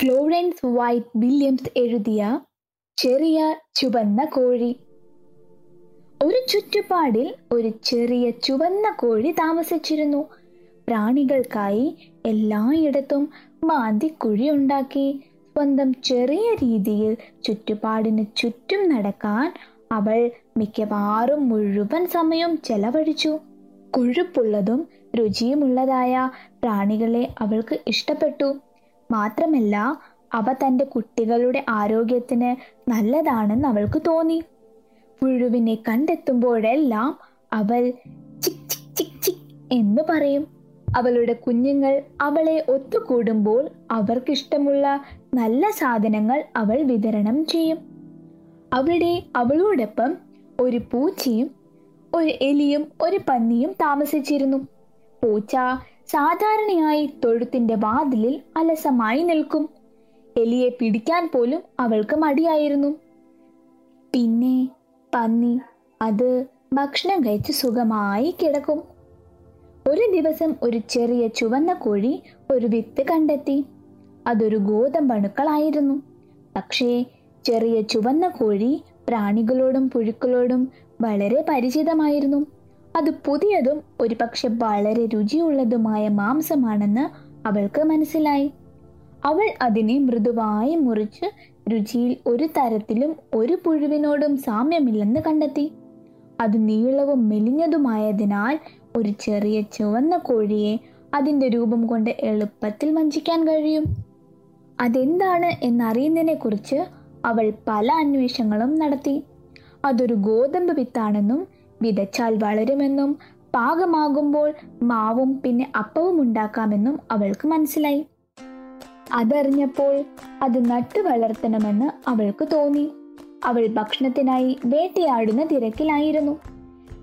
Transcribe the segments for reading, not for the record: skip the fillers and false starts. Florence white Williams എഴുതിയ ചെറിയ ചുവന്ന കോഴി. ഒരു ചുറ്റുപാടിൽ ഒരു ചെറിയ ചുവന്ന കോഴി താമസിച്ചിരുന്നു. പ്രാണികൾക്കായി എല്ലായിടത്തും മാന്തിക്കുഴി ഉണ്ടാക്കി സ്വന്തം ചെറിയ രീതിയിൽ ചുറ്റുപാടിന് ചുറ്റും നടക്കാൻ അവൾ മിക്കവാറും മുഴുവൻ സമയം ചെലവഴിച്ചു. കൊഴുപ്പുള്ളതും രുചിയുമുള്ളതായ പ്രാണികളെ അവൾക്ക് ഇഷ്ടപ്പെട്ടു. മാത്രമല്ല അവ തൻ്റെ കുട്ടികളുടെ ആരോഗ്യത്തിന് നല്ലതാണെന്ന് അവൾക്ക് തോന്നി. പുഴുവിനെ കണ്ടെത്തുമ്പോഴെല്ലാം അവൾ ചിക് ചിക് ചിക് ചിക് എന്ന് പറയും. അവളുടെ കുഞ്ഞുങ്ങൾ അവളെ ഒത്തുകൂടുമ്പോൾ അവർക്കിഷ്ടമുള്ള നല്ല സാധനങ്ങൾ അവൾ വിതരണം ചെയ്യും. അവിടെ അവളോടൊപ്പം ഒരു പൂച്ചയും ഒരു എലിയും ഒരു പന്നിയും താമസിച്ചിരുന്നു. പൂച്ച സാധാരണയായി തൊഴുത്തിൻ്റെ വാതിലിൽ അലസമായി നിൽക്കും. എലിയെ പിടിക്കാൻ പോലും അവൾക്ക് മടിയായിരുന്നു. പിന്നെ പന്നി അത് ഭക്ഷണം കഴിച്ച് സുഖമായി കിടക്കും. ഒരു ദിവസം ഒരു ചെറിയ ചുവന്ന കോഴി ഒരു വിത്ത് കണ്ടെത്തി. അതൊരു ഗോതമ്പണുക്കളായിരുന്നു. പക്ഷേ ചെറിയ ചുവന്ന കോഴി പ്രാണികളോടും പുഴുക്കളോടും വളരെ പരിചിതമായിരുന്നു. അത് പുതിയതും ഒരുപക്ഷെ വളരെ രുചിയുള്ളതുമായ മാംസമാണെന്ന് അവൾക്ക് മനസ്സിലായി. അവൾ അതിനെ മൃദുവായി മുറിച്ച് രുചിയിൽ ഒരു തരത്തിലും ഒരു പുഴുവിനോടും സാമ്യമില്ലെന്ന് കണ്ടെത്തി. അത് നീളവും മെലിഞ്ഞതുമായതിനാൽ ഒരു ചെറിയ ചുവന്ന കോഴിയെ അതിൻ്റെ രൂപം കൊണ്ട് എളുപ്പത്തിൽ വഞ്ചിക്കാൻ കഴിയും. അതെന്താണ് എന്നറിയുന്നതിനെക്കുറിച്ച് അവൾ പല അന്വേഷണങ്ങളും നടത്തി. അതൊരു ഗോതമ്പ് വിത്താണെന്നും വിതച്ചാൽ വളരുമെന്നും പാകമാകുമ്പോൾ മാവും പിന്നെ അപ്പവും ഉണ്ടാക്കാമെന്നും അവൾക്ക് മനസ്സിലായി. അതറിഞ്ഞപ്പോൾ അത് നട്ടു വളർത്തണമെന്ന് അവൾക്ക് തോന്നി. അവൾ ഭക്ഷണത്തിനായി വേട്ടയാടുന്ന തിരക്കിലായിരുന്നു.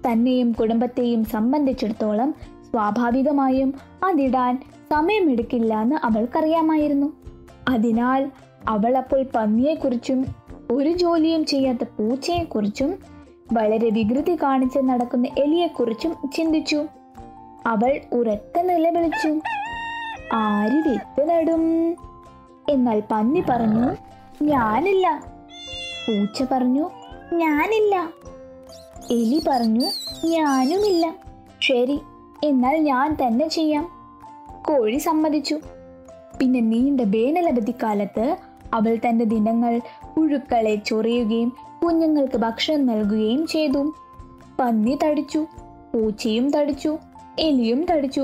തന്നെയും കുടുംബത്തെയും സംബന്ധിച്ചിടത്തോളം സ്വാഭാവികമായും അതിടാൻ സമയമെടുക്കില്ല എന്ന് അവൾക്കറിയാമായിരുന്നു. അതിനാൽ അവൾ അപ്പോൾ പന്നിയെക്കുറിച്ചും ഒരു ജോലിയും ചെയ്യാത്ത പൂച്ചയെക്കുറിച്ചും വളരെ വികൃതി കാണിച്ച് നടക്കുന്ന എലിയെക്കുറിച്ചും ചിന്തിച്ചു. അവൾ ഉറക്കെ നിലവിളിച്ചു, ആര് വിത്ത് നടും? എന്നാൽ പന്നി പറഞ്ഞു, ഞാനില്ല. പൂച്ച പറഞ്ഞു, ഞാനില്ല. എലി പറഞ്ഞു, ഞാനുമില്ല. ശരി, എന്നാൽ ഞാൻ തന്നെ ചെയ്യാം. കോഴി സമ്മതിച്ചു. പിന്നെ നീണ്ട വേനലവധിക്കാലത്ത് അവൾ തൻ്റെ ദിനങ്ങൾ പുഴുക്കളെ ചൊറിയുകയും കുഞ്ഞുങ്ങൾക്ക് ഭക്ഷണം നൽകുകയും ചെയ്തു. പന്നി തടിച്ചു, പൂച്ചയും തടിച്ചു, എലിയും തടിച്ചു.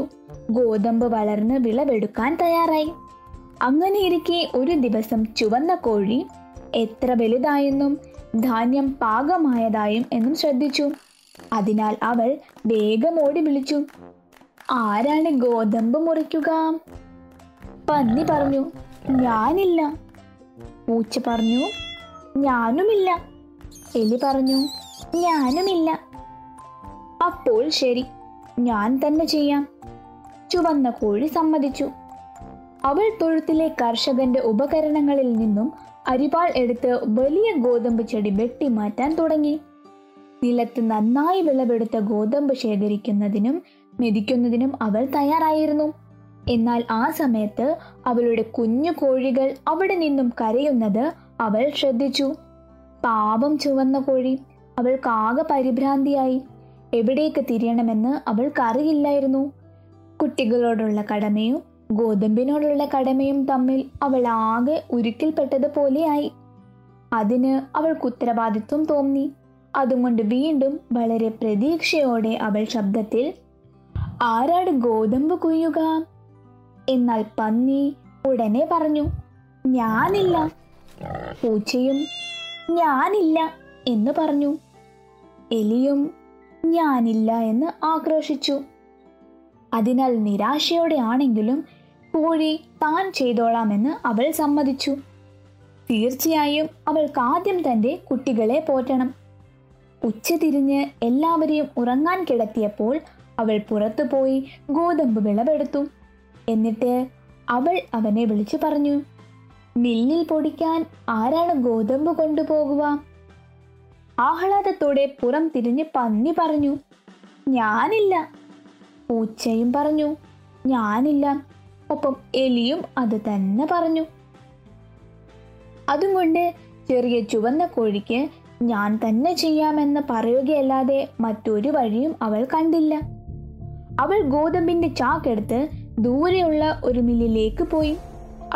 ഗോതമ്പ് വളർന്ന് വിളവെടുക്കാൻ തയ്യാറായി. അങ്ങനെയിരിക്കെ ഒരു ദിവസം ചുവന്ന കോഴി എത്ര വലുതായെന്നും ധാന്യം പാകമായതായും എന്നും ശ്രദ്ധിച്ചു. അതിനാൽ അവൾ വേഗം ഓടി വിളിച്ചു, ആരാണ് ഗോതമ്പ് മുറിക്കുക? പന്നി പറഞ്ഞു, ഞാനില്ല. പൂച്ച പറഞ്ഞു, ഞാനുമില്ല. എലി പറഞ്ഞു, ഞാനുമില്ല. അപ്പോൾ ശരി, ഞാൻ തന്നെ ചെയ്യാം. ചുവന്ന കോഴി സമ്മതിച്ചു. അവൾ തൊഴുത്തിലെ കർഷകന്റെ ഉപകരണങ്ങളിൽ നിന്നും അരിവാൾ എടുത്ത് വലിയ ഗോതമ്പ് ചെടി വെട്ടിമാറ്റാൻ തുടങ്ങി. നിലത്ത് നന്നായി വിളവെടുത്ത ഗോതമ്പ് ശേഖരിക്കുന്നതിനും മെതിക്കുന്നതിനും അവൾ തയ്യാറായിരുന്നു. എന്നാൽ ആ സമയത്ത് അവളുടെ കുഞ്ഞു കോഴികൾ അവിടെ നിന്നും കരയുന്നത് അവൾ ശ്രദ്ധിച്ചു. പാവം ചുവന്ന കോഴി, അവൾക്കാകെ പരിഭ്രാന്തിയായി. എവിടേക്ക് തിരിയണമെന്ന് അവൾക്കറിയില്ലായിരുന്നു. കുട്ടികളോടുള്ള കടമയും ഗോതമ്പിനോടുള്ള കടമയും തമ്മിൽ അവൾ ആകെ ഉരുക്കിൽപ്പെട്ടതുപോലെയായി. അതിന് അവൾക്ക് ഉത്തരവാദിത്വം തോന്നി. അതുകൊണ്ട് വീണ്ടും വളരെ പ്രതീക്ഷയോടെ അവൾ ശബ്ദത്തിൽ, ആരാണ് ഗോതമ്പ് കുയ്യുക? എന്നാൽ പന്നി ഉടനെ പറഞ്ഞു, ഞാനില്ല. പൂച്ചയും ഞാനില്ല എന്ന് പറഞ്ഞു. എലിയും ഞാനില്ല എന്ന് ആക്രോശിച്ചു. അതിനാൽ നിരാശയോടെ ആണെങ്കിലും കോഴി താൻ ചെയ്തോളാമെന്ന് അവൾ സമ്മതിച്ചു. തീർച്ചയായും അവൾക്ക് ആദ്യം തൻ്റെ കുട്ടികളെ പോറ്റണം. ഉച്ചതിരിഞ്ഞ് എല്ലാവരെയും ഉറങ്ങാൻ കിടത്തിയപ്പോൾ അവൾ പുറത്തു പോയി ഗോതമ്പ് വിളവെടുത്തു. എന്നിട്ട് അവൾ അവനെ വിളിച്ചു പറഞ്ഞു, മില്ലിൽ പൊടിക്കാൻ ആരാണ് ഗോതമ്പ് കൊണ്ടുപോകുക? ആഹ്ലാദത്തോടെ പുറം തിരിഞ്ഞ് പന്നി പറഞ്ഞു, ഞാനില്ല. പൂച്ചയും പറഞ്ഞു. ഞാനില്ല. ഒപ്പം എലിയും അത് തന്നെ പറഞ്ഞു. അതും കൊണ്ട് ചെറിയ ചുവന്ന കോഴിക്ക് ഞാൻ തന്നെ ചെയ്യാമെന്ന് പറയുകയല്ലാതെ മറ്റൊരു വഴിയും അവൾ കണ്ടില്ല. അവൾ ഗോതമ്പിൻ്റെ ചാക്കെടുത്ത് ദൂരെയുള്ള ഒരു മില്ലിലേക്ക് പോയി.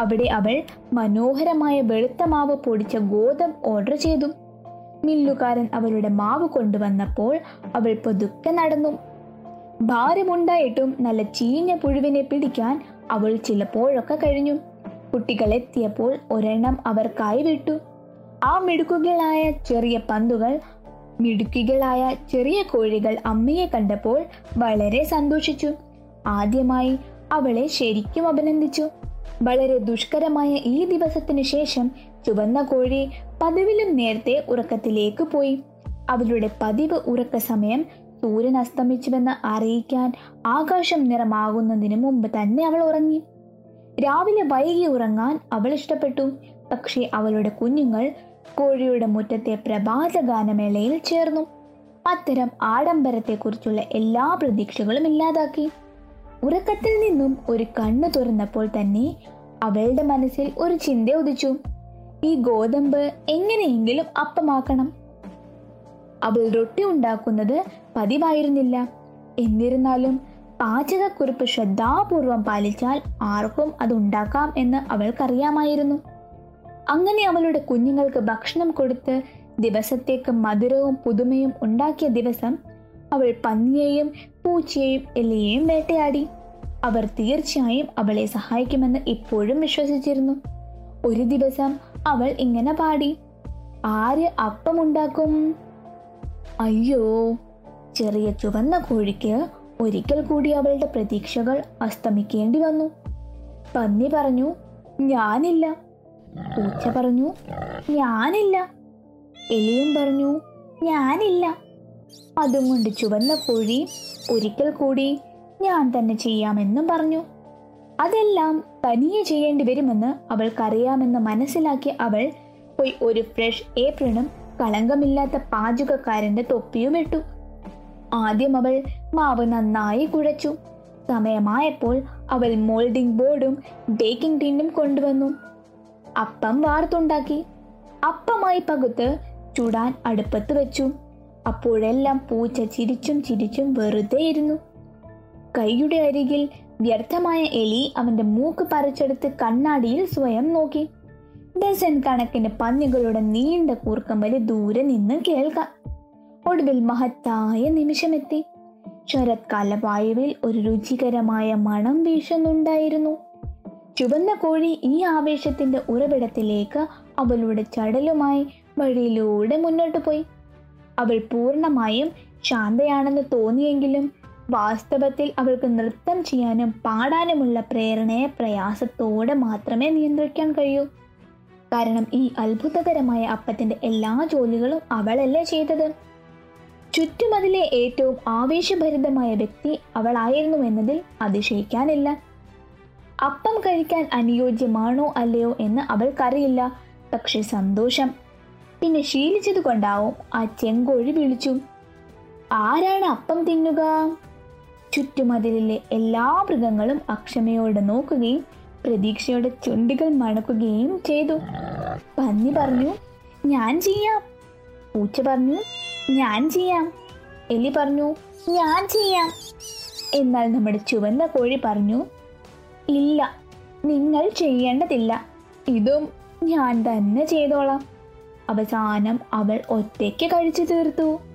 അവിടെ അവൾ മനോഹരമായ വെളുത്ത മാവ് പൊടിച്ച ഗോതമ്പ് ഓർഡർ ചെയ്തു. മില്ലുകാരൻ അവളുടെ മാവ് കൊണ്ടുവന്നപ്പോൾ അവൾ പതുക്കെ നടന്നു. ഭാരമുണ്ടായിട്ടും നല്ല ചീഞ്ഞ പുഴുവിനെ പിടിക്കാൻ അവൾ ചിലപ്പോഴൊക്കെ കഴിഞ്ഞു. കുട്ടികളെത്തിയപ്പോൾ ഒരെണ്ണം അവർക്കായി വിട്ടു. ആ മിടുക്കുകളായ ചെറിയ പന്തുകൾ മിടുക്കികളായ ചെറിയ കോഴികൾ അമ്മയെ കണ്ടപ്പോൾ വളരെ സന്തോഷിച്ചു. ആദ്യമായി അവളെ ശരിക്കും അഭിനന്ദിച്ചു. വളരെ ദുഷ്കരമായ ഈ ദിവസത്തിനു ശേഷം ചുവന്ന കോഴി പതിവിലും നേരത്തെ ഉറക്കത്തിലേക്ക് പോയി. അവളുടെ പതിവ് ഉറക്ക സമയം സൂര്യൻ അസ്തമിച്ചുവെന്ന് അറിയിക്കാൻ ആകാശം നിറമാകുന്നതിന് മുമ്പ് തന്നെ അവൾ ഉറങ്ങി. രാവിലെ വൈകി ഉറങ്ങാൻ അവൾ ഇഷ്ടപ്പെട്ടു. പക്ഷേ അവളുടെ കുഞ്ഞുങ്ങൾ കോഴിയുടെ മുറ്റത്തെ പ്രഭാതഗാനമേളയിൽ ചേർന്നു. അത്തരം ആഡംബരത്തെക്കുറിച്ചുള്ള എല്ലാ പ്രതീക്ഷകളും ഇല്ലാതാക്കി. ഉറക്കത്തിൽ നിന്നും ഒരു കണ്ണ് തുറന്നപ്പോൾ തന്നെ അവളുടെ മനസ്സിൽ ഒരു ചിന്ത ഉദിച്ചു. ഈ ഗോതമ്പ് എങ്ങനെയെങ്കിലും അപ്പമാക്കണം. അവൾ റൊട്ടി ഉണ്ടാക്കുന്നത് പതിവായിരുന്നില്ല. എന്നിരുന്നാലും പാചകക്കുറിപ്പ് ശ്രദ്ധാപൂർവം പാലിച്ചാൽ ആർക്കും അതുണ്ടാക്കാം എന്ന് അവൾക്കറിയാമായിരുന്നു. അങ്ങനെ അവളുടെ കുഞ്ഞുങ്ങൾക്ക് ഭക്ഷണം കൊടുത്ത് ദിവസത്തേക്ക് മധുരവും പുതുമയും ഉണ്ടാക്കിയ ദിവസം അവൾ പന്നിയെയും പൂച്ചയെയും എലിയെയും വേട്ടയാടി. അവർ തീർച്ചയായും അവളെ സഹായിക്കുമെന്ന് ഇപ്പോഴും വിശ്വസിച്ചിരുന്നു. ഒരു ദിവസം അവൾ ഇങ്ങനെ പാടി, ആര് അപ്പമുണ്ടാക്കും? അയ്യോ, ചെറിയ ചുവന്ന കോഴിക്ക് ഒരിക്കൽ കൂടി അവളുടെ പ്രതീക്ഷകൾ അസ്തമിക്കേണ്ടി വന്നു. പന്നി പറഞ്ഞു ഞാനില്ല. പൂച്ച പറഞ്ഞു ഞാനില്ല. എലിയും പറഞ്ഞു ഞാനില്ല. അതും കൊണ്ട് ചുവന്ന കോഴി ഒരിക്കൽ കൂടി ഞാൻ തന്നെ ചെയ്യാമെന്നും പറഞ്ഞു. അതെല്ലാം തനിയെ ചെയ്യേണ്ടി വരുമെന്ന് അവൾക്കറിയാമെന്ന് മനസ്സിലാക്കി അവൾ പോയി ഒരു ഫ്രഷ് ഏപ്രണും കളങ്കമില്ലാത്ത പാചകക്കാരൻ്റെ തൊപ്പിയും ഇട്ടു. ആദ്യം അവൾ മാവ് നന്നായി കുഴച്ചു. സമയമായപ്പോൾ അവൾ മോൾഡിംഗ് ബോർഡും ബേക്കിംഗ് ടിന്നും കൊണ്ടുവന്നു. അപ്പം വാർത്തുണ്ടാക്കി. അപ്പമായി പകുത്ത് ചുടാൻ അടുപ്പത്ത് വെച്ചു. അപ്പോഴെല്ലാം പൂച്ച ചിരിച്ചും ചിരിച്ചും വെറുതെ ഇരുന്നു. കൈയുടെ അരികിൽ വ്യർത്ഥമായ എലി അവൻ്റെ മൂക്ക് പറിച്ചെടുത്ത് കണ്ണാടിയിൽ സ്വയം നോക്കി. ഡസൻ കണക്കിന് പന്നികളുടെ നീണ്ട കൂർക്കമ്പല് ദൂരെ നിന്ന് കേൾക്കാം. ഒടുവിൽ മഹത്തായ നിമിഷമെത്തി. ശരത്കാല വായുവിൽ ഒരു രുചികരമായ മണം വീശുന്നുണ്ടായിരുന്നു. ചുവന്ന കോഴി ഈ ആവേശത്തിൻ്റെ ഉറവിടത്തിലേക്ക് അവളുടെ ചടലുമായി വഴിയിലൂടെ മുന്നോട്ട് പോയി. അവൾ പൂർണ്ണമായും ശാന്തയാണെന്ന് തോന്നിയെങ്കിലും വാസ്തവത്തിൽ അവൾക്ക് നൃത്തം ചെയ്യാനും പാടാനുമുള്ള പ്രേരണയെ പ്രയാസത്തോടെ മാത്രമേ നിയന്ത്രിക്കാൻ കഴിയൂ. കാരണം ഈ അത്ഭുതകരമായ അപ്പത്തിൻ്റെ എല്ലാ ജോലികളും അവളല്ലേ ചെയ്തത്. ചുറ്റുമതിലെ ഏറ്റവും ആവേശഭരിതമായ വ്യക്തി അവളായിരുന്നു എന്നതിൽ അതിശയിക്കാനില്ല. അപ്പം കഴിക്കാൻ അനുയോജ്യമാണോ അല്ലയോ എന്ന് അവൾക്കറിയില്ല. പക്ഷെ സന്തോഷം പിന്നെ ശീലിച്ചത് കൊണ്ടാവും ആ ചെങ്കോഴി വിളിച്ചു, ആരാണ് അപ്പം തിന്നുക? ചുറ്റുമതിലിലെ എല്ലാ മൃഗങ്ങളും അക്ഷമയോടെ നോക്കുകയും പ്രതീക്ഷയുടെ ചുണ്ടുകൾ മണക്കുകയും ചെയ്തു. പന്നി പറഞ്ഞു ഞാൻ ചെയ്യാം. പൂച്ച പറഞ്ഞു ഞാൻ ചെയ്യാം. എലി പറഞ്ഞു ഞാൻ ചെയ്യാം. എന്നാൽ നമ്മുടെ ചുവന്ന കോഴി പറഞ്ഞു ഇല്ല, നിങ്ങൾ ചെയ്യേണ്ടതില്ല, ഇതും ഞാൻ തന്നെ ചെയ്തോളാം. അവസാനം അവൾ ഒറ്റയ്ക്ക് കഴിച്ചു തീർത്തു.